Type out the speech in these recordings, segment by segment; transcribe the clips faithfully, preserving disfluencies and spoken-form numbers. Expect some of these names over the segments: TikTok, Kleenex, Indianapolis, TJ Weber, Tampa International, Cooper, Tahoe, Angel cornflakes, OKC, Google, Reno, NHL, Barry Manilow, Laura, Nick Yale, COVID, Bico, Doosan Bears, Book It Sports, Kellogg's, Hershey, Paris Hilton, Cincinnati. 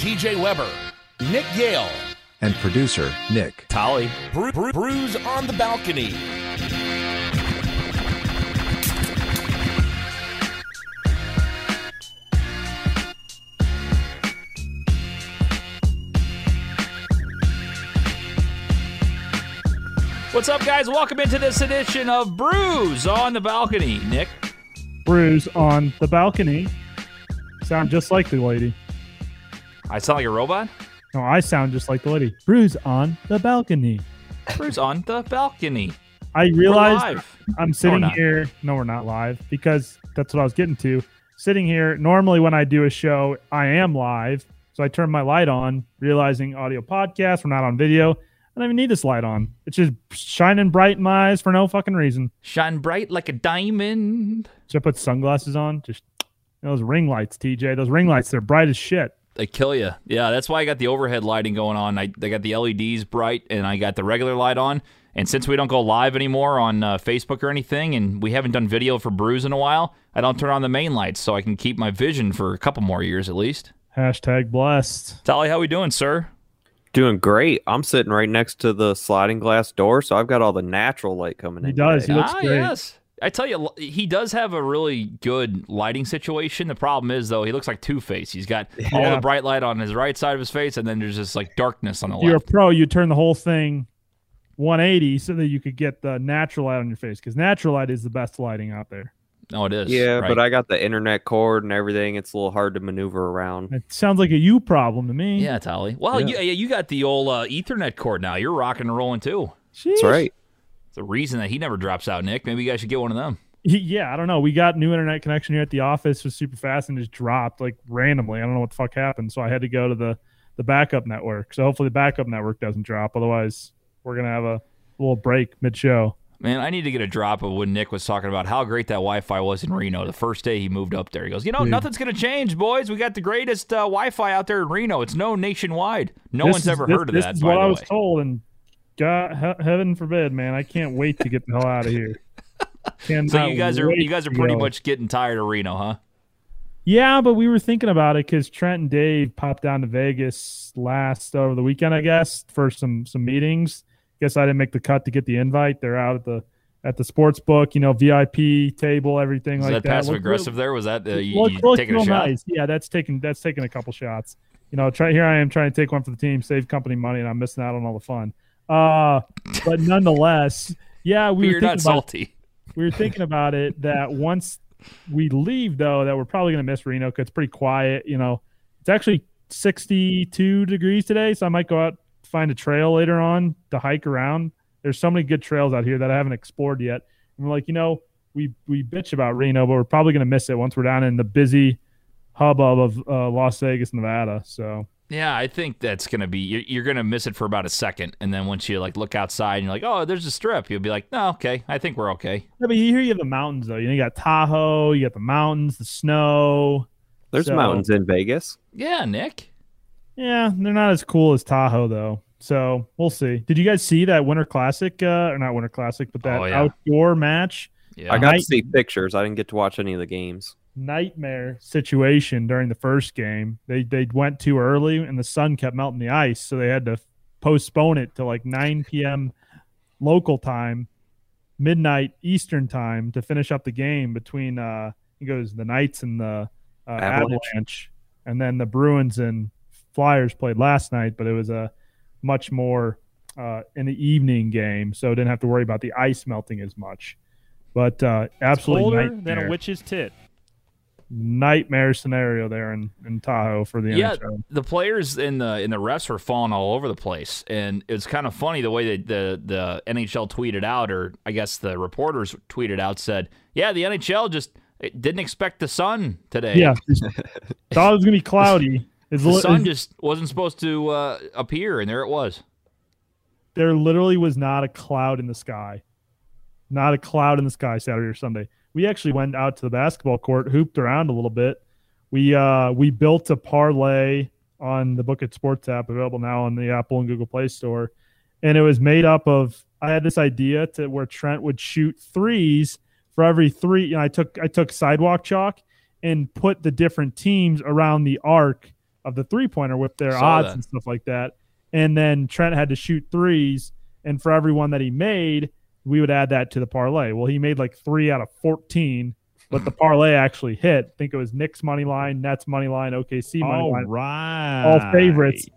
T J Weber, Nick Yale, and producer Nick Tolly. Brew, brew, brews on the balcony. What's up, guys? Welcome into this edition of Brews on the Balcony. Nick? Brews on the Balcony. Sound just like the lady. I sound like a robot? No, I sound just like the lady. Brews on the Balcony. Brews on the Balcony. I realized I'm sitting no, here. No, we're not live, because that's what I was getting to. Sitting here, normally when I do a show, I am live. So I turn my light on, realizing audio podcast, we're not on video. I don't even need this light on. It's just shining bright in my eyes for no fucking reason. Shine bright like a diamond. Should I put sunglasses on? Just those ring lights, T J. Those ring lights, they're bright as shit. They kill you. Yeah, that's why I got the overhead lighting going on. I, I got the L E Ds bright, and I got the regular light on. And since we don't go live anymore on uh, Facebook or anything, and we haven't done video for Brews in a while, I don't turn on the main lights so I can keep my vision for a couple more years at least. Hashtag blessed. Tolly, how we doing, sir? Doing great. I'm sitting right next to the sliding glass door, so I've got all the natural light coming in. He does. He looks ah, great. Yes. I tell you, he does have a really good lighting situation. The problem is, though, he looks like Two-Face. He's got yeah. all the bright light on his right side of his face, and then there's just like darkness on the left. You're a pro. You turn the whole thing one eighty so that you could get the natural light on your face, because natural light is the best lighting out there. Oh, it is. Yeah, right. But I got the internet cord and everything. It's a little hard to maneuver around. It sounds like a you problem to me. Yeah, Tolly. Well, yeah, you, you got the old uh, Ethernet cord now. You're rocking and rolling, too. Jeez. That's right. It's the reason that he never drops out, Nick. Maybe you guys should get one of them. Yeah, I don't know. We got new internet connection here at the office. It was super fast and just dropped, like, randomly. I don't know what the fuck happened, so I had to go to the, the backup network. So hopefully the backup network doesn't drop. Otherwise, we're going to have a little break mid-show. Man, I need to get a drop of when Nick was talking about how great that Wi-Fi was in Reno the first day he moved up there. He goes, you know, Dude. nothing's going to change, boys. We got the greatest uh, Wi-Fi out there in Reno. It's known nationwide. No this one's is, ever this, heard of this that, is by what the I way. was told, and God, he- heaven forbid, man. I can't wait to get the hell out of here. So you guys are you guys are pretty much getting tired of Reno, huh? Yeah, but we were thinking about it because Trent and Dave popped down to Vegas last over the weekend, I guess, for some some meetings. Guess I didn't make the cut to get the invite. They're out at the at the sports book, you know, V I P table, everything like that. Was that passive aggressive there? Was that uh, you, you taking a shot? Nice. Yeah, that's taking that's taking a couple shots. You know, try here I am trying to take one for the team, save company money, and I'm missing out on all the fun. Uh, but nonetheless, yeah, we were not salty. We were thinking about it that once we leave, though, that we're probably going to miss Reno because it's pretty quiet. You know, it's actually sixty-two degrees today, so I might go out. Find a trail later on to hike around. There's so many good trails out here that I haven't explored yet. And we're like, you know, we we bitch about Reno, but we're probably going to miss it once we're down in the busy hubbub of uh, Las Vegas, Nevada. So yeah, I think that's going to be you're, you're going to miss it for about a second, and then once you like look outside and you're like, oh, there's a strip, you'll be like, no, okay, I think we're okay. Yeah, but here you have the mountains though. You know, you got Tahoe, you got the mountains, the snow. There's so, mountains in Vegas. Yeah, Nick. Yeah, they're not as cool as Tahoe, though. So we'll see. Did you guys see that Winter Classic? Uh, or not Winter Classic, but that oh, yeah. outdoor match? Yeah. I got Night- to see pictures. I didn't get to watch any of the games. Nightmare situation during the first game. They they went too early, and the sun kept melting the ice, so they had to postpone it to like nine p.m. local time, midnight Eastern time, to finish up the game between uh, it goes the Knights and the uh, Avalanche. Avalanche, and then the Bruins and Flyers played last night, but it was a much more uh, in the evening game, so didn't have to worry about the ice melting as much. But uh, absolutely colder nightmare. Than a witch's tit. Nightmare scenario there in, in Tahoe for the yeah, N H L. The players in the in the refs were falling all over the place, and it's kind of funny the way that the the N H L tweeted out, or I guess the reporters tweeted out, said, "Yeah, the N H L just didn't expect the sun today. Yeah, thought it was gonna be cloudy." It's the li- sun just wasn't supposed to uh, appear, and there it was. There literally was not a cloud in the sky. Not a cloud in the sky Saturday or Sunday. We actually went out to the basketball court, hooped around a little bit. We uh, we built a parlay on the Book It Sports app, available now on the Apple and Google Play Store. And it was made up of – I had this idea to where Trent would shoot threes for every three. You know, I took I took sidewalk chalk and put the different teams around the arc of the three-pointer with their odds that. and stuff like that. And then Trent had to shoot threes, and for every one that he made, we would add that to the parlay. Well, he made like three out of fourteen, but the parlay actually hit. I think it was Knicks money line, Nets money line, O K C money all line. Right. All favorites.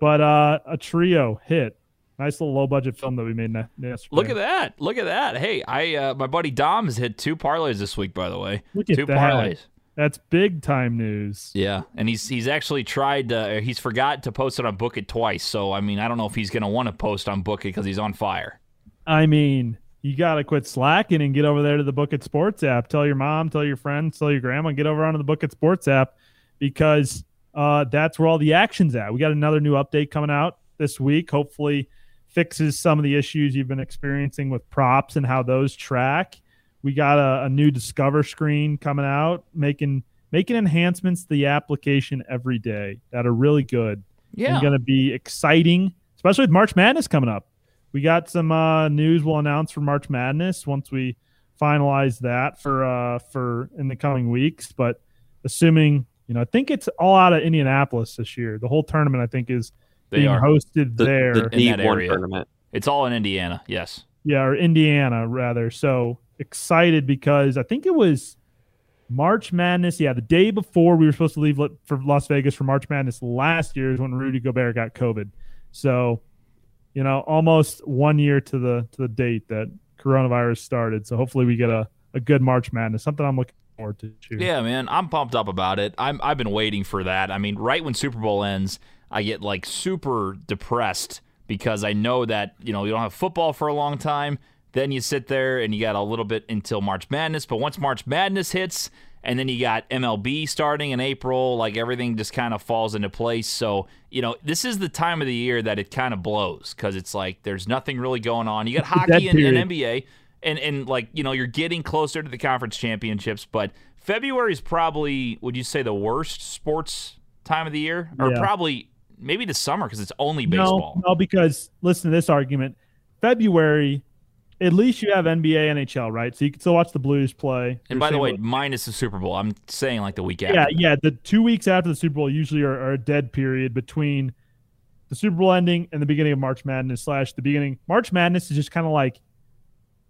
But uh, a trio hit. Nice little low-budget film that we made yesterday. Look at that. Look at that. Hey, I uh, my buddy Dom has hit two parlays this week, by the way. Look at two that. parlays. That's big-time news. Yeah, and he's he's actually tried to – he's forgot to post it on Book It twice. So, I mean, I don't know if he's going to want to post on Book It because he's on fire. I mean, you got to quit slacking and get over there to the Book It Sports app. Tell your mom, tell your friends, tell your grandma, get over onto the Book It Sports app because uh, that's where all the action's at. We got another new update coming out this week. Hopefully fixes some of the issues you've been experiencing with props and how those track. We got a, a new Discover screen coming out, making making enhancements to the application every day that are really good. Yeah. And going to be exciting, especially with March Madness coming up. We got some uh, news we'll announce for March Madness once we finalize that for uh, for in the coming weeks. But assuming, you know, I think it's all out of Indianapolis this year. The whole tournament, I think, is they being are. hosted the, there. The in that area. Tournament. It's all in Indiana, yes. Yeah, or Indiana, rather. So excited because I think it was March Madness. Yeah, the day before we were supposed to leave for Las Vegas for March Madness last year is when Rudy Gobert got COVID. So, you know, almost one year to the to the date that coronavirus started. So hopefully we get a, a good March Madness, something I'm looking forward to. Yeah, man, I'm pumped up about it. I'm, I've been waiting for that. I mean, right when Super Bowl ends, I get, like, super depressed because I know that, you know, you don't have football for a long time. Then you sit there and you got a little bit until March Madness. But once March Madness hits and then you got M L B starting in April, like everything just kind of falls into place. So, you know, this is the time of the year that it kind of blows because it's like there's nothing really going on. You got hockey and, and N B A and, and like, you know, you're getting closer to the conference championships. But February is probably, would you say, the worst sports time of the year? Or yeah. probably maybe the summer because it's only baseball. No, no, because listen to this argument. February – at least you have N B A, N H L, right? So you can still watch the Blues play. And by the way, minus the Super Bowl. I'm saying like the week after. Yeah, yeah. The two weeks after the Super Bowl usually are, are a dead period between the Super Bowl ending and the beginning of March Madness slash the beginning. March Madness is just kind of like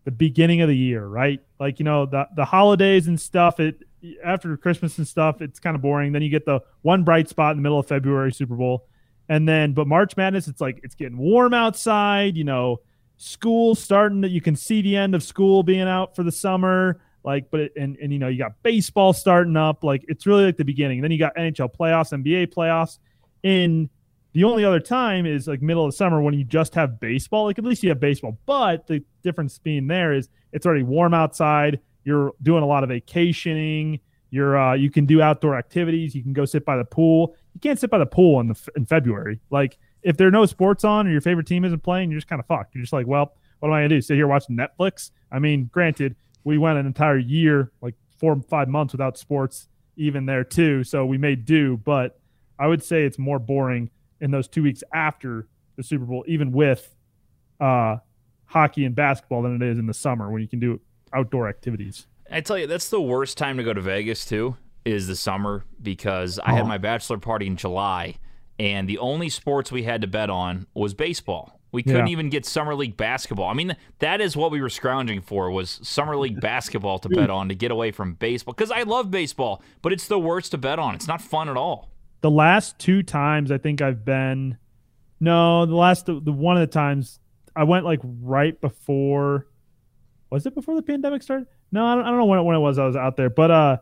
the beginning of the year, right? Like, you know, the, the holidays and stuff, It after Christmas and stuff, it's kind of boring. Then you get the one bright spot in the middle of February, Super Bowl. And then, but March Madness, it's like it's getting warm outside, you know, school starting that you can see the end of school being out for the summer, like, but it, and and you know you got baseball starting up, like it's really like the beginning. Then you got N H L playoffs, N B A playoffs. In the only other time is like middle of the summer when you just have baseball. Like at least you have baseball, but the difference being there is it's already warm outside. You're doing a lot of vacationing. You're uh, you can do outdoor activities. You can go sit by the pool. You can't sit by the pool in the in February, like. If there are no sports on or your favorite team isn't playing, you're just kind of fucked. You're just like, well, what am I going to do? Sit here watching Netflix? I mean, granted, we went an entire year, like four or five months without sports even there too, so we may do. But I would say it's more boring in those two weeks after the Super Bowl, even with uh, hockey and basketball, than it is in the summer when you can do outdoor activities. I tell you, that's the worst time to go to Vegas too, is the summer, because oh. I had my bachelor party in July. And the only sports we had to bet on was baseball. We couldn't yeah. even get summer league basketball. I mean, that is what we were scrounging for, was summer league basketball to bet on to get away from baseball. Because I love baseball, but it's the worst to bet on. It's not fun at all. The last two times I think I've been – no, the last the, – the one of the times I went like right before – was it before the pandemic started? No, I don't, I don't know when it, when it was I was out there. But – uh.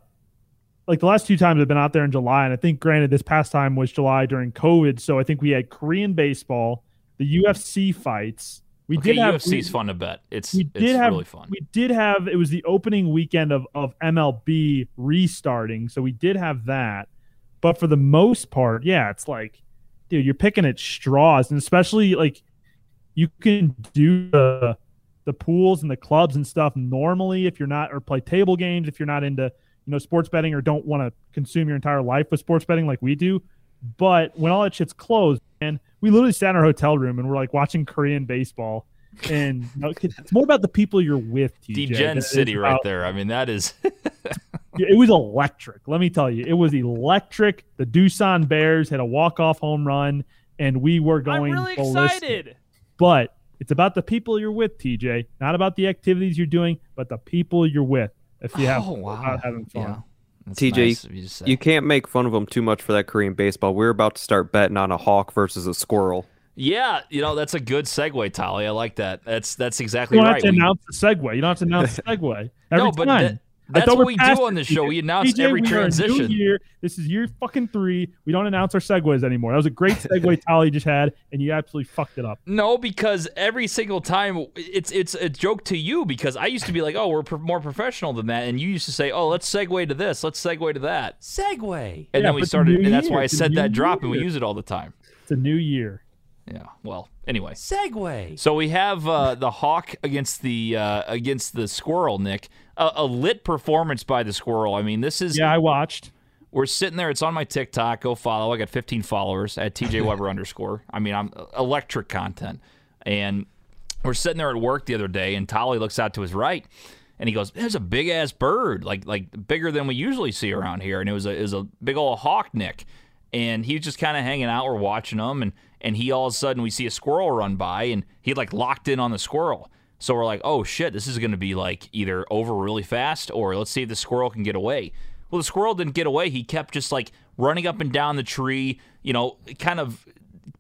Like the last two times I've been out there in July, and I think, granted, this past time was July during COVID, so I think we had Korean baseball, the U F C fights. We okay, did have U F C's we, fun to bet. It's we did it's have, really fun. We did have it was the opening weekend of of M L B restarting, so we did have that. But for the most part, yeah, it's like, dude, you're picking at straws, and especially like you can do the the pools and the clubs and stuff normally if you're not, or play table games if you're not into, you know, sports betting, or don't want to consume your entire life with sports betting like we do. But when all that shit's closed, man, we literally sat in our hotel room and we're like watching Korean baseball. And you know, it's more about the people you're with. D Gen City, right there. I mean, that is It was electric. Let me tell you, it was electric. The Doosan Bears had a walk-off home run, and we were going I'm really ballistic. Excited. But it's about the people you're with, T J, not about the activities you're doing, but the people you're with. If you have oh, wow. having fun. Yeah. T J, nice you, you can't make fun of them too much for that Korean baseball. We're about to start betting on a hawk versus a squirrel. Yeah, you know, that's a good segue, Tolly. I like that. That's that's exactly right. You don't right. have to we, announce the segue. You don't have to announce the segue. Every no, but time. That, that's what we do on the show. We announce T J, every we transition. Are new year. This is year fucking three. We don't announce our segues anymore. That was a great segue Tolly just had, and you absolutely fucked it up. No, because every single time, it's it's a joke to you because I used to be like, oh, we're pro- more professional than that, and you used to say, oh, let's segue to this. Let's segue to that. Segue. And yeah, then we started, and that's why I said that drop, and we use it all the time. It's a new year. Yeah. Well, anyway. Segway. So we have uh, the hawk against the uh, against the squirrel, Nick. A, a lit performance by the squirrel. I mean, this is. Yeah, I watched. We're sitting there. It's on my TikTok. Go follow. I got fifteen followers at T J Weber underscore. I mean, I'm electric content. And we're sitting there at work the other day, and Tolly looks out to his right, and he goes, "There's a big ass bird, like like bigger than we usually see around here." And it was a it was a big old hawk, Nick. And he was just kind of hanging out. We're watching him, and. And he all of a sudden, we see a squirrel run by, and he like locked in on the squirrel. So we're like, oh shit, this is going to be like either over really fast, or let's see if the squirrel can get away. Well, the squirrel didn't get away. He kept just like running up and down the tree, you know, kind of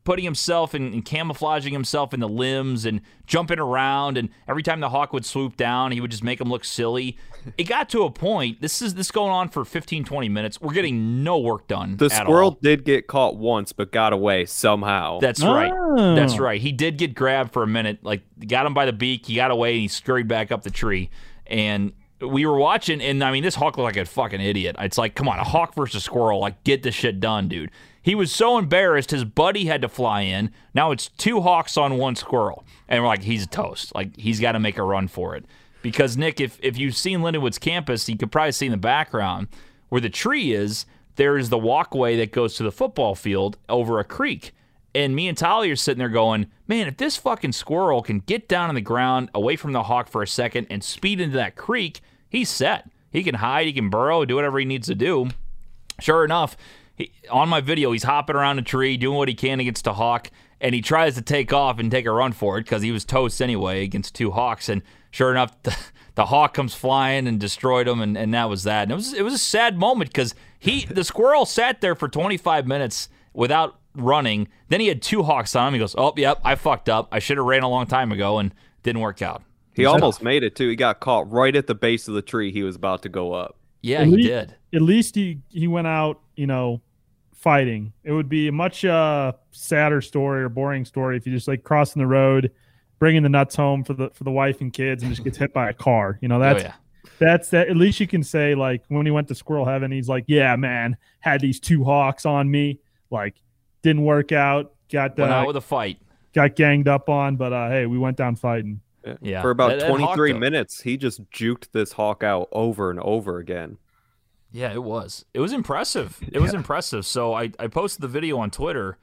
putting himself in, and camouflaging himself in the limbs and jumping around. And every time the hawk would swoop down, he would just make him look silly. It got to a point. This is this going on for fifteen, twenty minutes. We're getting no work done. The at squirrel all. Did get caught once, but got away somehow. That's oh. right. That's right. He did get grabbed for a minute. Like got him by the beak. He got away and he scurried back up the tree. And we were watching. And I mean, this hawk looked like a fucking idiot. It's like, come on, a hawk versus squirrel. Like, get this shit done, dude. He was so embarrassed, his buddy had to fly in. Now it's two hawks on one squirrel. And we're like, he's toast. Like, he's got to make a run for it. Because, Nick, if, if you've seen Lindenwood's campus, you could probably see in the background where the tree is, there is the walkway that goes to the football field over a creek. And me and Tolly are sitting there going, man, if this fucking squirrel can get down on the ground away from the hawk for a second and speed into that creek, he's set. He can hide, he can burrow, do whatever he needs to do. Sure enough, He, on my video, he's hopping around a tree, doing what he can against a hawk, and he tries to take off and take a run for it because he was toast anyway against two hawks. And sure enough, the, the hawk comes flying and destroyed him, and, and that was that. And it was it was a sad moment because he the squirrel sat there for twenty-five minutes without running. Then he had two hawks on him. He goes, "Oh, yep, I fucked up. I should have ran a long time ago," and didn't work out. He almost made it too. He got caught right at the base of the tree. He was about to go up. Yeah, he did. At least he he went out, you know. Fighting. It would be a much uh, sadder story or boring story if you just like crossing the road, bringing the nuts home for the for the wife and kids, and just gets hit by a car. You know, that's oh, yeah. that's that. At least you can say, like, when he went to Squirrel Heaven, he's like, "Yeah, man, had these two hawks on me. Like, didn't work out. Got uh, went out with a fight. Got ganged up on, but uh, hey, we went down fighting." Yeah, for about that, that twenty-three hawk, minutes, he just juked this hawk out over and over again. Yeah, it was. It was impressive. It was yeah. impressive. So I, I posted the video on Twitter,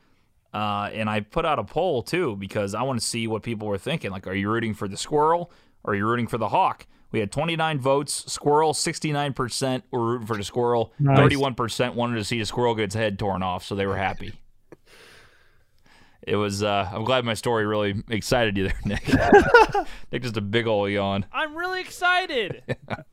uh, and I put out a poll, too, because I want to see what people were thinking. Like, are you rooting for the squirrel or are you rooting for the hawk? We had twenty-nine votes. Squirrel, sixty-nine percent were rooting for the squirrel. Nice. thirty-one percent wanted to see the squirrel get its head torn off, so they were happy. It was, uh, I'm glad my story really excited you there, Nick. Nick, just a big old yawn. I'm really excited.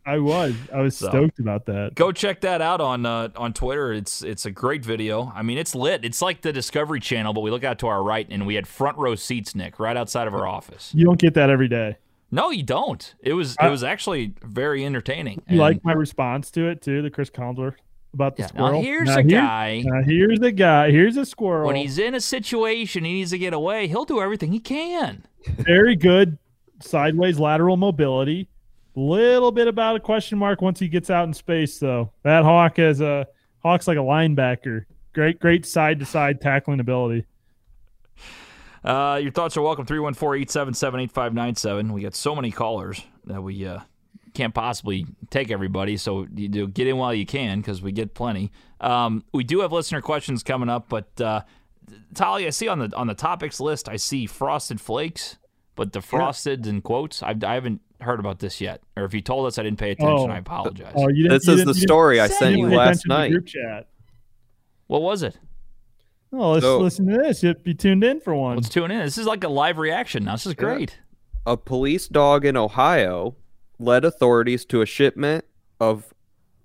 I was. I was so stoked about that. Go check that out on uh, on Twitter. It's it's a great video. I mean, it's lit. It's like the Discovery Channel, but we look out to our right, and we had front row seats, Nick, right outside of our office. You don't get that every day. No, you don't. It was I, it was actually very entertaining. You and, like my response to it, too, the Chris Collinsworth. About the yeah, squirrel. Now here's now a here, guy. Now here's the guy. Here's a squirrel. When he's in a situation, he needs to get away. He'll do everything he can. Very good sideways lateral mobility. Little bit about a question mark once he gets out in space, though. That hawk is a hawk's like a linebacker. Great, great side to side tackling ability. Uh, your thoughts are welcome. three one four, eight seven seven, eight five nine seven. We got so many callers that we uh. can't possibly take everybody, so you do get in while you can because we get plenty. Um, we do have listener questions coming up, but uh, Tolly, I see on the on the topics list, I see frosted flakes, but defrosted yeah. in quotes. I, I haven't heard about this yet, or if you told us, I didn't pay attention. Oh. I apologize. Oh, you this you is the story I sent you last night. Group chat. What was it? Well, let's so, listen to this. You'd be tuned in for one. Let's tune in. This is like a live reaction now. This is great. A police dog in Ohio led authorities to a shipment of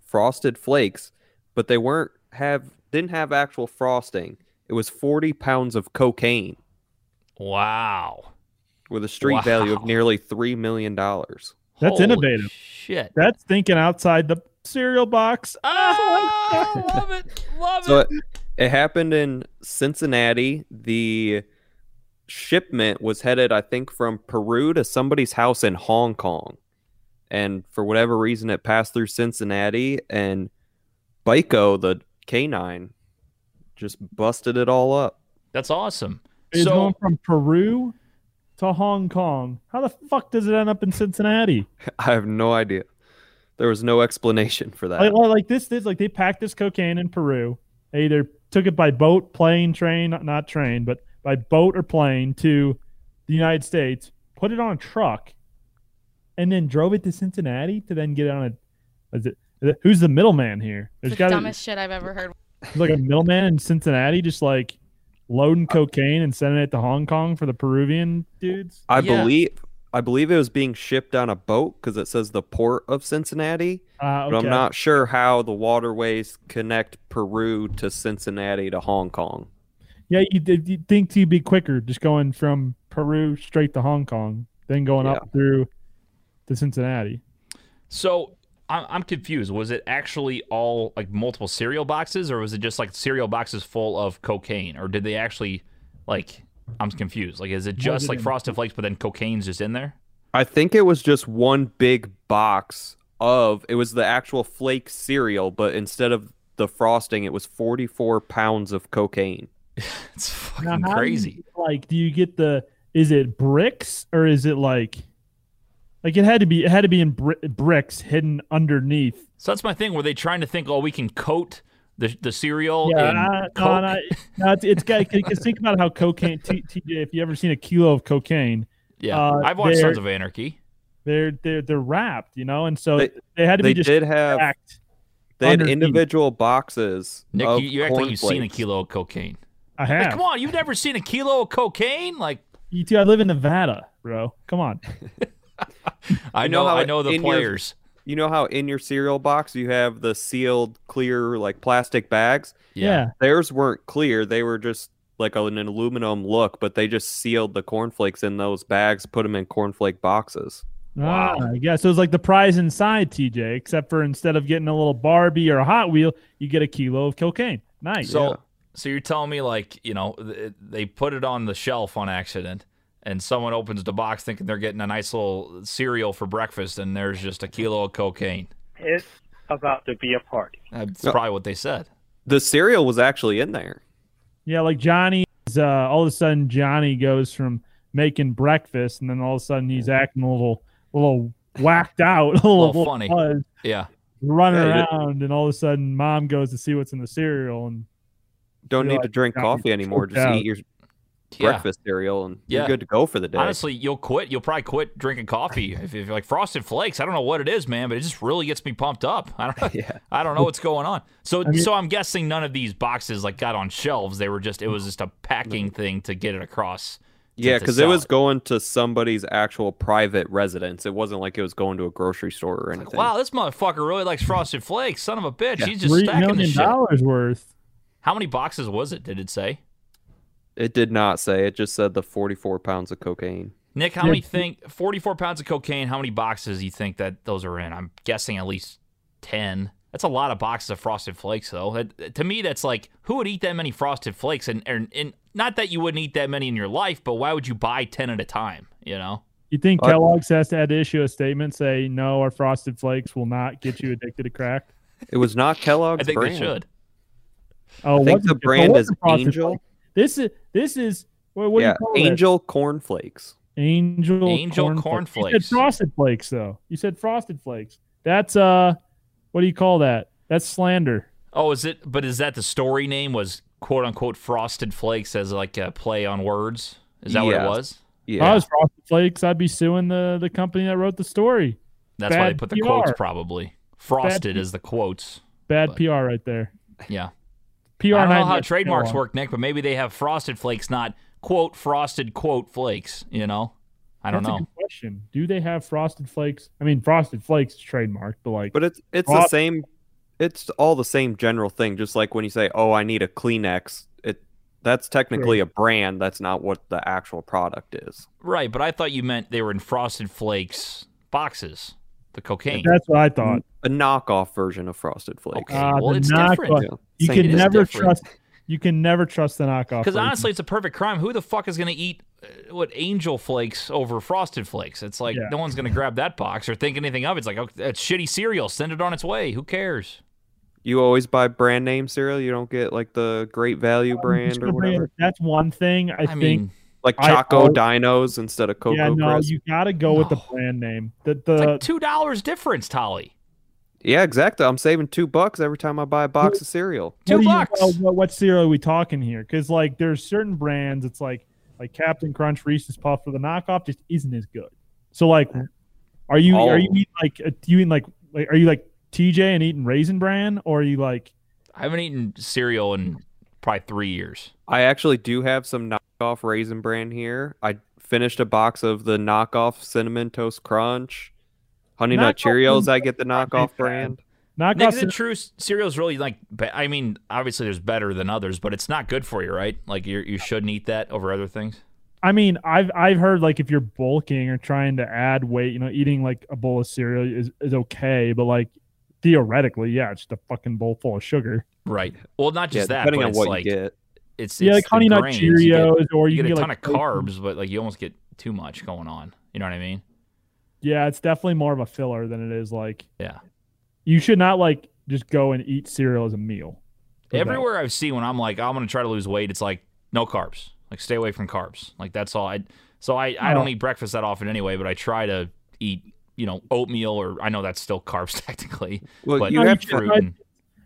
frosted flakes, but they weren't have didn't have actual frosting. It was forty pounds of cocaine. Wow. With a street wow. value of nearly three million dollars. That's Holy innovative. Shit. That's thinking outside the cereal box. Oh, oh love it. Love so it. it. It happened in Cincinnati. The shipment was headed, I think, from Peru to somebody's house in Hong Kong. And for whatever reason, it passed through Cincinnati, and Bico, the canine, just busted it all up. That's awesome. It's so, going from Peru to Hong Kong. How the fuck does it end up in Cincinnati? I have no idea. There was no explanation for that. Like, like this is like they packed this cocaine in Peru. They either took it by boat, plane, train, not, not train, but by boat or plane to the United States, put it on a truck, and then drove it to Cincinnati to then get it on a. Is it, is it, who's the middleman here? There's the gotta, dumbest shit I've ever heard. Like a middleman in Cincinnati, just like loading cocaine and sending it to Hong Kong for the Peruvian dudes. I yeah. believe, I believe it was being shipped on a boat because it says the port of Cincinnati. Uh, okay. But I'm not sure how the waterways connect Peru to Cincinnati to Hong Kong. Yeah, you'd, you'd think you'd be quicker just going from Peru straight to Hong Kong, then going yeah. up through to Cincinnati. So I'm confused. Was it actually all like multiple cereal boxes, or was it just like cereal boxes full of cocaine, or did they actually like? I'm confused. Like, is it just like Frosted Flakes, but then cocaine's just in there? I think it was just one big box of. It was the actual flake cereal, but instead of the frosting, it was forty-four pounds of cocaine. It's fucking now, crazy. Do you, like, do you get the? Is it bricks or is it like? Like it had to be, it had to be in br bricks hidden underneath. So that's my thing. Were they trying to think, oh, we can coat the the cereal? Yeah, in I, coke? No, no, no, it's, it's got. Because think about how cocaine. T J, if you ever seen a kilo of cocaine, yeah, uh, I've watched Sons of Anarchy. They're they're they're wrapped, you know, and so they, they had to be. They just did have. They had underneath. individual boxes. Nick, of you, you act like you've seen a kilo of cocaine. I have. Like, come on, you've never seen a kilo of cocaine? Like you too. I live in Nevada, bro. Come on. I know, you know how I know the players. Your, you know how in your cereal box you have the sealed clear like plastic bags? Yeah. Theirs weren't clear. They were just like an aluminum look, but they just sealed the cornflakes in those bags, put them in cornflake boxes. Wow. Ah, yeah, so it's like the prize inside, T J, except for instead of getting a little Barbie or a Hot Wheel, you get a kilo of cocaine. Nice. So, yeah. so you're telling me like, you know, they put it on the shelf on accident. And someone opens the box thinking they're getting a nice little cereal for breakfast, and there's just a kilo of cocaine. It's about to be a party. That's so, probably what they said. The cereal was actually in there. Yeah, like Johnny's, uh, all of a sudden Johnny goes from making breakfast, and then all of a sudden he's acting a little, a little whacked out, a little, a little funny, buzz, yeah, running yeah, around, and all of a sudden Mom goes to see what's in the cereal, and don't need to drink Johnny coffee anymore. Just out. eat your. Yeah. breakfast cereal and yeah. you're good to go for the day. Honestly, you'll quit. You'll probably quit drinking coffee if, if you're like Frosted Flakes. I don't know what it is, man, but it just really gets me pumped up. I don't. Yeah. I don't know what's going on. So, I mean, so I'm guessing none of these boxes like got on shelves. They were just. It was just a packing thing to get it across. To, yeah, because it was going to somebody's actual private residence. It wasn't like it was going to a grocery store or anything. Like, wow, this motherfucker really likes Frosted Flakes. Son of a bitch, yeah. he's just stacking this shit. three million dollars worth. How many boxes was it? Did it say? It did not say. It just said the forty-four pounds of cocaine. Nick, how many think forty-four pounds of cocaine? How many boxes do you think that those are in? I'm guessing at least ten. That's a lot of boxes of Frosted Flakes, though. That, to me, that's like who would eat that many Frosted Flakes? And, and and not that you wouldn't eat that many in your life, but why would you buy ten at a time? You know. You think uh, Kellogg's has to, had to issue a statement say no, our Frosted Flakes will not get you addicted to crack? It was not Kellogg's. I think brand. they should. Oh, I think the brand is Angel. Flakes? This is this is what, what yeah, do you call Angel that? cornflakes. Angel, Angel cornflakes. cornflakes. You said Frosted Flakes though. You said Frosted Flakes. That's uh, what do you call that? That's slander. Oh, is it? But is that the story name was quote unquote Frosted Flakes as like a play on words? Is that yeah. what it was? Yeah. If I was Frosted Flakes, I'd be suing the, the company that wrote the story. That's Bad why they put the P R. Quotes probably. Frosted is the quotes. Bad but, P R right there. Yeah. P R I don't know how trademarks work, Nick, but maybe they have Frosted Flakes, not quote Frosted quote Flakes, you know? I don't That's know. A good question. Do they have Frosted Flakes? I mean, Frosted Flakes is trademarked, but like But it's it's Frost- the same it's all the same general thing, just like when you say, "Oh, I need a Kleenex." It that's technically right. a brand, that's not what the actual product is. Right, but I thought you meant they were in Frosted Flakes boxes. The cocaine. That's what I thought. A knockoff version of Frosted Flakes. Okay. Uh, well, it's different. Yeah. You Same. can it never trust. You can never trust the knockoff. Because honestly, it's a perfect crime. Who the fuck is going to eat uh, what Angel Flakes over Frosted Flakes? It's like yeah. no one's going to grab that box or think anything of it. It's like, oh, that's shitty cereal. Send it on its way. Who cares? You always buy brand name cereal. You don't get like the Great Value um, brand or whatever. Brand, that's one thing I, I think. Mean, Like Choco I, oh, Dinos instead of Cocoa Crisp. Yeah, no, Crisp. you got to go no. with the brand name. The, the, it's like two dollars difference, Tolly. Yeah, exactly. I'm saving two bucks every time I buy a box what, of cereal. Two bucks. You know, what, what cereal are we talking here? Because, like, there's certain brands, it's like like Captain Crunch, Reese's Puffs, or the knockoff just isn't as good. So, like, are you oh. are you eating, like, a, you eating like, like, are you, like, T J and eating Raisin Bran, or are you, like... I haven't eaten cereal in probably three years. I actually do have some knockoff off Raisin Bran here. I finished a box of the knockoff Cinnamon Toast Crunch, Honey Nut Cheerios. I get the knockoff brand. Nick, is it true cereal's really like? I mean, obviously there's better than others, but it's not good for you, right? Like you you shouldn't eat that over other things. I mean, I've I've heard like if you're bulking or trying to add weight, you know, eating like a bowl of cereal is is okay, but like theoretically, yeah, it's just a fucking bowl full of sugar. Right. Well, not just yeah, that, depending but on it's what like, you get. It's, yeah, it's like Honey Nut Cheerios, you get, or you, you get, get a ton like, of carbs, but like you almost get too much going on. You know what I mean? Yeah, it's definitely more of a filler than it is like. Yeah, you should not like just go and eat cereal as a meal. Everywhere that. I've seen when I'm like, oh, I'm gonna try to lose weight, it's like no carbs. Like stay away from carbs. Like that's all. I so I, I no. don't eat breakfast that often anyway, but I try to eat you know oatmeal or I know that's still carbs technically. Well, but you have fruit. And,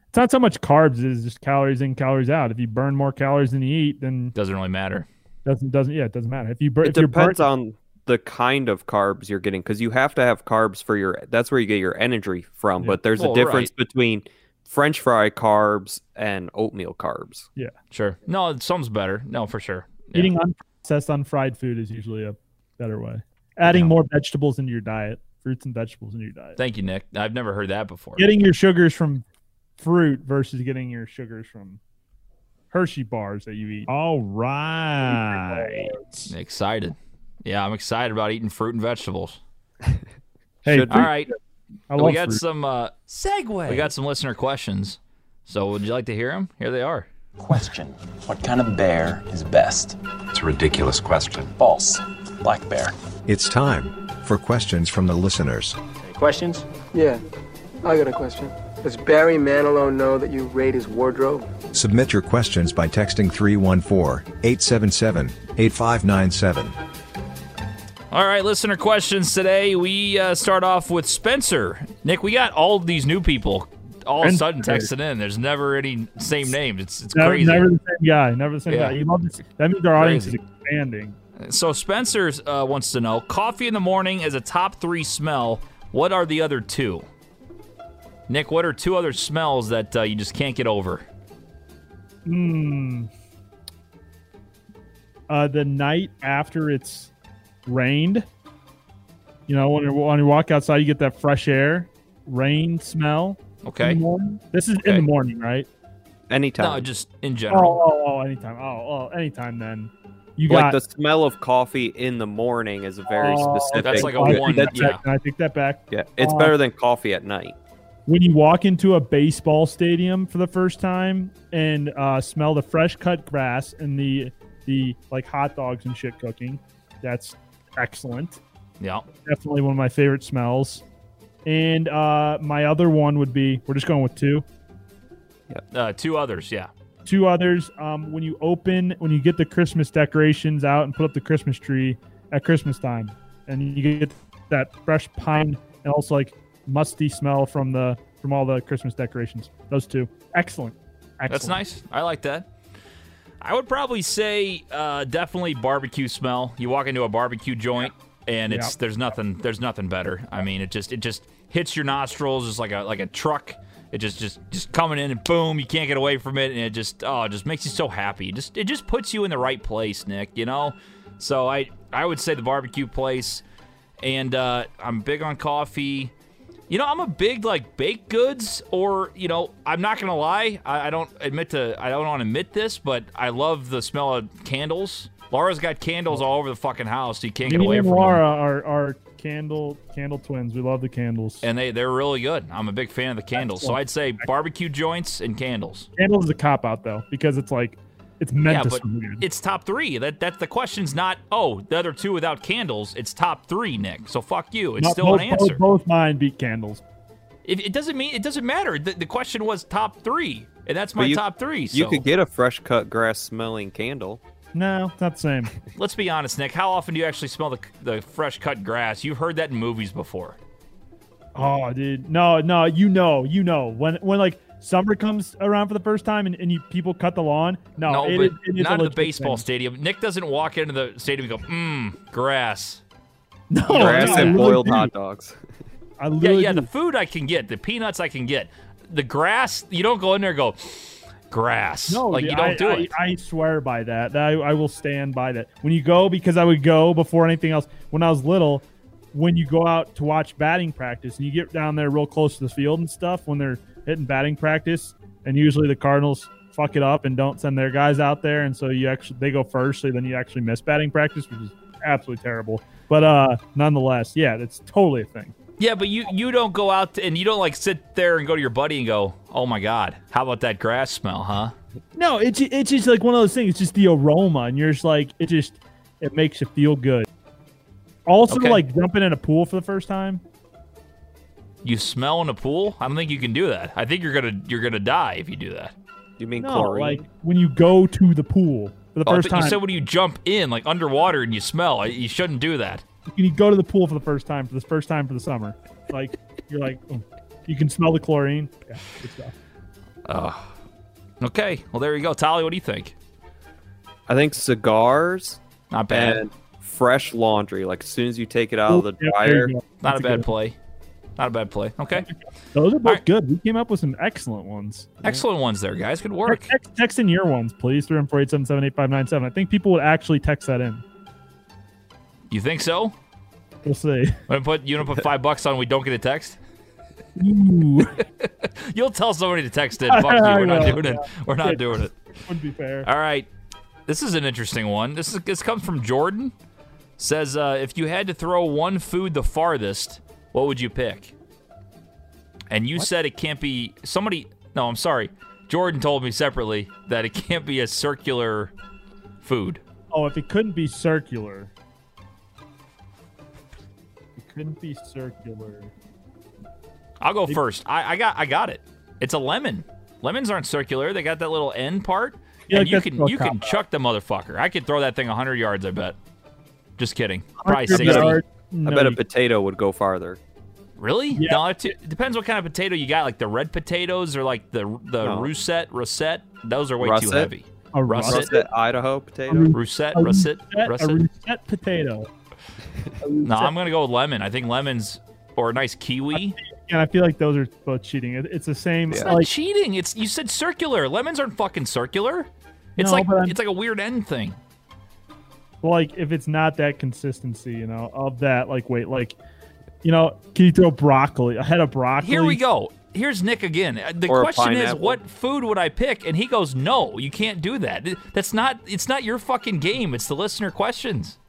It's not so much carbs as it's just calories in, calories out. If you burn more calories than you eat, then doesn't really matter. Doesn't doesn't yeah, it doesn't matter. If you burn, it if depends burn- on the kind of carbs you're getting because you have to have carbs for your. That's where you get your energy from. Yeah. But there's well, a difference right. between French fry carbs and oatmeal carbs. Yeah, sure. No, some's better. No, for sure. Yeah. Eating unprocessed, unfried food is usually a better way. Adding yeah. more vegetables into your diet, fruits and vegetables into your diet. Thank you, Nick. I've never heard that before. Getting your sugars from fruit versus getting your sugars from Hershey bars that you eat. All right. Excited. Yeah, I'm excited about eating fruit and vegetables. Hey, Should, all right. I love we got fruit. some uh, segue. We got some listener questions. So would you like to hear them? Here they are. Question. What kind of bear is best? It's a ridiculous question. False. Black bear. It's time for questions from the listeners. Any questions? Yeah, I got a question. Does Barry Manilow know that you raid his wardrobe? Submit your questions by texting three one four, eight seven seven, eight five nine seven. All right, listener questions today. We uh, start off with Spencer. Nick, we got all of these new people all Spencer. of a sudden texting in. There's never any same names. It's it's never, crazy. Never the same guy. Never the same yeah. guy. You love this. That means our audience crazy. is expanding. So Spencer uh, wants to know, coffee in the morning is a top three smell. What are the other two? Nick, what are two other smells that uh, you just can't get over? Mm. Uh, the night after it's rained, you know, when you when you walk outside, you get that fresh air, rain smell. Okay. This is okay. in the morning, right? Anytime. No, just in general. Oh, oh, oh anytime. Oh, oh, anytime then. You like got, the smell of coffee in the morning is a very oh, specific. That's like a I one. That yeah. I take that back. Yeah, it's uh, better than coffee at night. When you walk into a baseball stadium for the first time and uh, smell the fresh cut grass and the the like hot dogs and shit cooking, that's excellent. Yeah, definitely one of my favorite smells. And uh, my other one would be we're just going with two. Yeah, uh, two others. Yeah, two others. Um, when you open when you get the Christmas decorations out and put up the Christmas tree at Christmas time, and you get that fresh pine and also like. musty smell from the from all the Christmas decorations. Those two. Excellent. Excellent. That's nice. I like that. I would probably say uh, definitely barbecue smell. You walk into a barbecue joint, yeah. and it's yeah. there's nothing there's nothing better. I mean, it just it just hits your nostrils just like a like a truck. It just just just coming in and boom, you can't get away from it, and it just oh, it just makes you so happy. It just it just puts you in the right place, Nick. You know, so I I would say the barbecue place, and uh, I'm big on coffee. You know, I'm a big, like, baked goods, or, you know, I'm not going to lie. I, I don't admit to, I don't want to admit this, but I love the smell of candles. Laura's got candles all over the fucking house, so you can't Me get away from Laura them. Laura are, are candle candle twins. We love the candles. And they, they're really good. I'm a big fan of the candles. That's so I'd say barbecue joints and candles. Candles is a cop-out, though, because it's like, it's meant yeah, to but it's top three. That that's the question's not, oh, the other two without candles. It's top three, Nick. So fuck you. It's no, still both, an answer. Both, both mine beat candles. It, it doesn't mean it doesn't matter. The, the question was top three, and that's my you, top three. So. You could get a fresh cut grass smelling candle. No, not the same. Let's be honest, Nick. How often do you actually smell the the fresh cut grass? You've heard that in movies before. Oh, dude, no, no. You know, you know when when like. Summer comes around for the first time, and, and you people cut the lawn. No, no it, it, it is not in the baseball thing. Stadium. Nick doesn't walk into the stadium and go, mmm, grass. No, grass no, and boiled do. hot dogs. I yeah, yeah. Do. The food I can get, the peanuts I can get, the grass. You don't go in there and go, grass. No, like dude, you don't I, do I, it. I swear by that. I, I will stand by that. When you go, because I would go before anything else. When I was little, when you go out to watch batting practice, and you get down there real close to the field and stuff, when they're hitting batting practice, and usually the Cardinals fuck it up and don't send their guys out there, and so you actually they go first, so then you actually miss batting practice, which is absolutely terrible. But uh, nonetheless, yeah, that's totally a thing. Yeah, but you you don't go out to, and you don't like sit there and go to your buddy and go, oh my god, how about that grass smell, huh? No, it's it's just like one of those things. It's just the aroma, and you're just like it just it makes you feel good. Also, okay. like jumping in a pool for the first time. You smell in a pool? I don't think you can do that. I think you're gonna you're gonna die if you do that. You mean no, chlorine? Like when you go to the pool for the oh, first time. You said when you jump in, like underwater, and you smell. You shouldn't do that. When you go to the pool for the first time, for the first time for the summer, like you're like, oh, you can smell the chlorine. Yeah, good stuff. Oh, okay. Well, there you go, Tolly. What do you think? I think cigars. Not bad. And fresh laundry. Like as soon as you take it out oh, of the dryer. Yeah, not a, a bad play. Not a bad play. Okay. Those are both right. good. We came up with some excellent ones. Excellent yeah. ones there, guys. Good work. Text, text in your ones, please. three one four, eight seven seven, eight five nine seven. I think people would actually text that in. You think so? We'll see. When put, you want to put five bucks on we don't get a text? Ooh. You'll tell somebody to text it. Fuck you. We're not doing it. We're not doing it. Wouldn't be fair. All right. This is an interesting one. This, is, this comes from Jordan. Says, uh, if you had to throw one food the farthest... what would you pick? And you what? said it can't be somebody. No, I'm sorry. Jordan told me separately that it can't be a circular food. Oh, if it couldn't be circular. It couldn't be circular. I'll go it, first. I, I got I got it. It's a lemon. Lemons aren't circular. They got that little end part. Yeah, and you can you can out. chuck the motherfucker. I could throw that thing one hundred yards, I bet. Just kidding. Probably sixty. No, I bet a potato would go farther. Really? Yeah. No, it depends what kind of potato you got. Like the red potatoes or like the the no. russet, russet. Those are way russet? too heavy. A russet, russet Idaho potato. Russet, russet, russet. A russet potato. A russet. No, I'm gonna go with lemon. I think lemons or a nice kiwi. Yeah, I feel like those are both cheating. It's the same. It's yeah. not like, cheating. It's you said circular. Lemons aren't fucking circular. It's no, like it's like a weird end thing. Well, like, if it's not that consistency, you know, of that, like, wait, like, you know, can you throw broccoli, a head of broccoli? Here we go. Here's Nick again. The or question is, what food would I pick? And he goes, no, you can't do that. That's not, it's not your fucking game. It's the listener questions.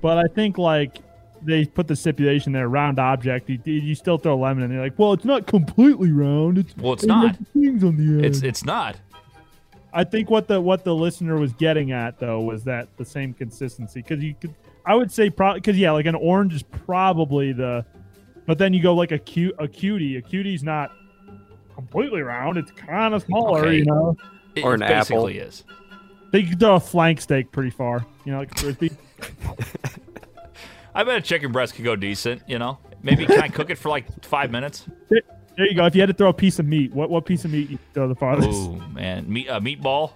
But I think, like, they put the stipulation there, round object. You, you still throw lemon, and they're like, well, it's not completely round. It's, well, it's not. Things on the end. It's, it's not. I think what the what the listener was getting at though was that the same consistency because you could I would say probably because yeah like an orange is probably the but then you go like a cute a cutie a cutie's not completely round, it's kind of smaller, okay. you know it, or an apple is they could throw a flank steak pretty far, you know, like crispy. I bet a chicken breast could go decent, you know, maybe. Can I cook it for like five minutes? There you go. If you had to throw a piece of meat, what what piece of meat you throw the farthest? Oh man, meat a uh, meatball.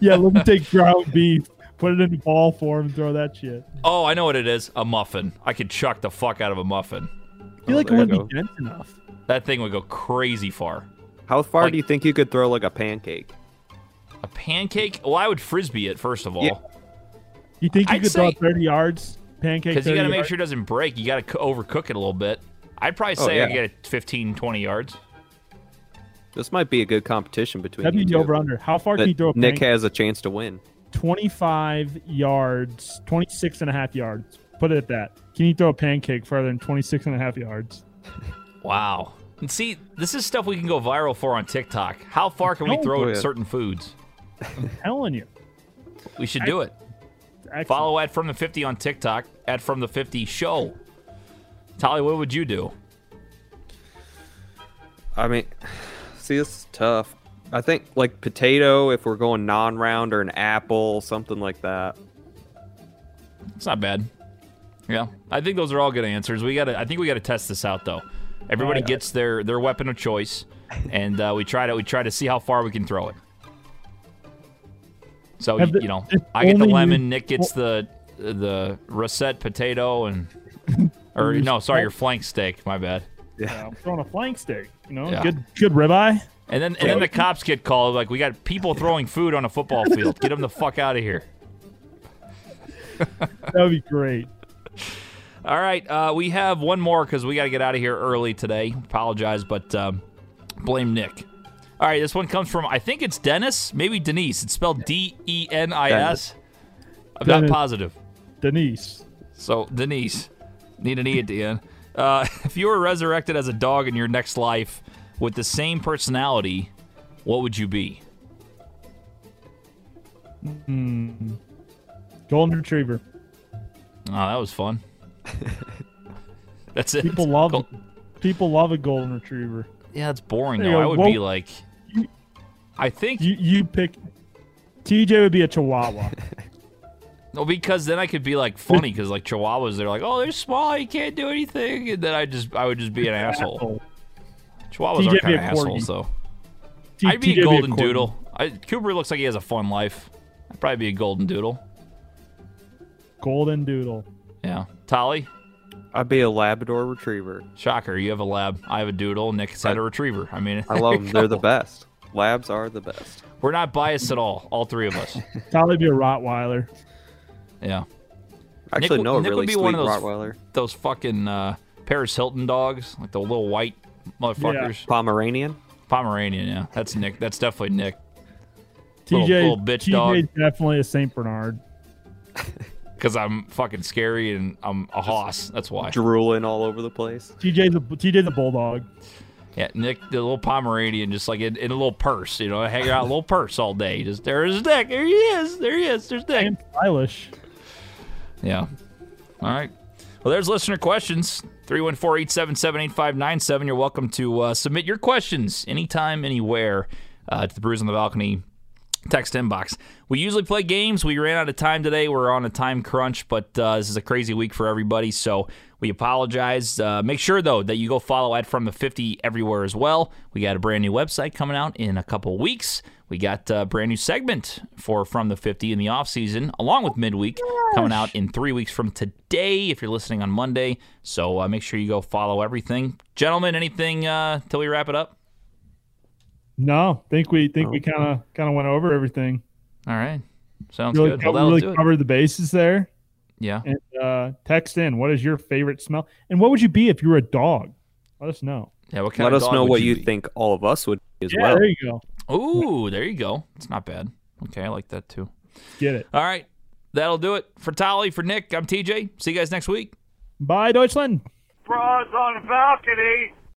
Yeah, let me take ground beef, put it in the ball form, and throw that shit. Oh, I know what it is. A muffin. I could chuck the fuck out of a muffin. I feel oh, like it wouldn't be dense enough. That thing would go crazy far. How far like, do you think you could throw like a pancake? A pancake? Well, I would frisbee it first of all. Yeah. You think you I'd could say, throw thirty yards? Pancake? Because you got to make yards? Sure it doesn't break. You got to overcook it a little bit. I'd probably say oh, yeah. I get it fifteen, twenty yards. This might be a good competition between. That'd be the over under. How far can you throw? A Nick pancake? Has a chance to win. twenty-five yards, twenty-six and a half yards. Put it at that. Can you throw a pancake farther than twenty-six and a half yards? Wow. And see, this is stuff we can go viral for on TikTok. How far can we throw at certain foods? I'm telling you. We should I, do it. Excellent. Follow at From the fifty on TikTok, at From the fifty Show. Tolly, what would you do? I mean, see, it's tough. I think, like, potato, if we're going non-round, or an apple, something like that. It's not bad. Yeah, I think those are all good answers. We gotta, I think we got to test this out, though. Everybody gets their, their weapon of choice, and uh, we try to we try to see how far we can throw it. So, you, you know, I get the lemon, Nick gets the the russet potato, and or no, sorry, your flank steak. My bad. Yeah, yeah I'm throwing a flank steak. You know, yeah. good good ribeye. And then and then the cops get called. Like, we got people throwing food on a football field. Get them the fuck out of here. That would be great. All right, uh, we have one more because we got to get out of here early today. Apologize, but um, blame Nick. All right, this one comes from, I think it's Dennis, maybe Denise. It's spelled D E N I S. Dennis. I'm Dennis. Not positive. Denise. So, Denise. Need an E at the end. Uh, if you were resurrected as a dog in your next life with the same personality, what would you be? Mm-hmm. Golden Retriever. Oh, that was fun. That's it. People love Gold- people love a Golden Retriever. Yeah, it's boring though. Go, I would well, be like, you, I think you, you pick. T J would be a Chihuahua. No, because then I could be like funny because like Chihuahuas, they're like, oh, they're small, you can't do anything, and then I just I would just be an asshole. Chihuahuas T J are kind of assholes though. T- I'd be T J a golden be a doodle. I, Cooper looks like he has a fun life. I'd probably be a golden doodle. Golden doodle. Yeah, Tolly. I'd be a Labrador Retriever. Shocker, you have a lab. I have a doodle. Nick's had a retriever. I mean, I love them. They're the best. Labs are the best. We're not biased at all. All three of us. Probably be a Rottweiler. Yeah. Actually, Nick, no, Nick a really would be sweet one of those, Rottweiler. Those fucking uh, Paris Hilton dogs, like the little white motherfuckers. Yeah. Pomeranian. Pomeranian. Yeah, that's Nick. That's definitely Nick. T J, little, little bitch T J dog. T J's definitely a Saint Bernard. Because I'm fucking scary and I'm a hoss. That's why. Drooling all over the place. T J's a, T J's a bulldog. Yeah, Nick, the little Pomeranian, just like in, in a little purse. You know, I hang out a little purse all day. Just there's Nick. There he is. There he is. There's Nick. And stylish. Yeah. All right. Well, there's listener questions. three one four, eight seven seven, eight five nine seven. You're welcome to uh, submit your questions anytime, anywhere uh, to the Brews on the Balcony text inbox. We usually play games. We ran out of time today. We're on a time crunch, but uh, this is a crazy week for everybody, so we apologize. Uh, make sure, though, that you go follow at From the fifty everywhere as well. We got a brand new website coming out in a couple weeks. We got a brand new segment for From the fifty in the offseason, along with midweek, coming out in three weeks from today if you're listening on Monday. So uh, make sure you go follow everything. Gentlemen, anything uh, till we wrap it up? No, think we think okay. we kind of kind of went over everything. All right, sounds really good. Co- well, really covered the bases there. Yeah. And, uh, text in. What is your favorite smell? And what would you be if you were a dog? Let us know. Yeah. What kind Let of us know what you, you think all of us would be as yeah, well. There you go. Ooh, there you go. It's not bad. Okay, I like that too. Get it. All right, that'll do it for Tolly. For Nick, I'm T J. See you guys next week. Bye, Deutschland. Bros on the balcony.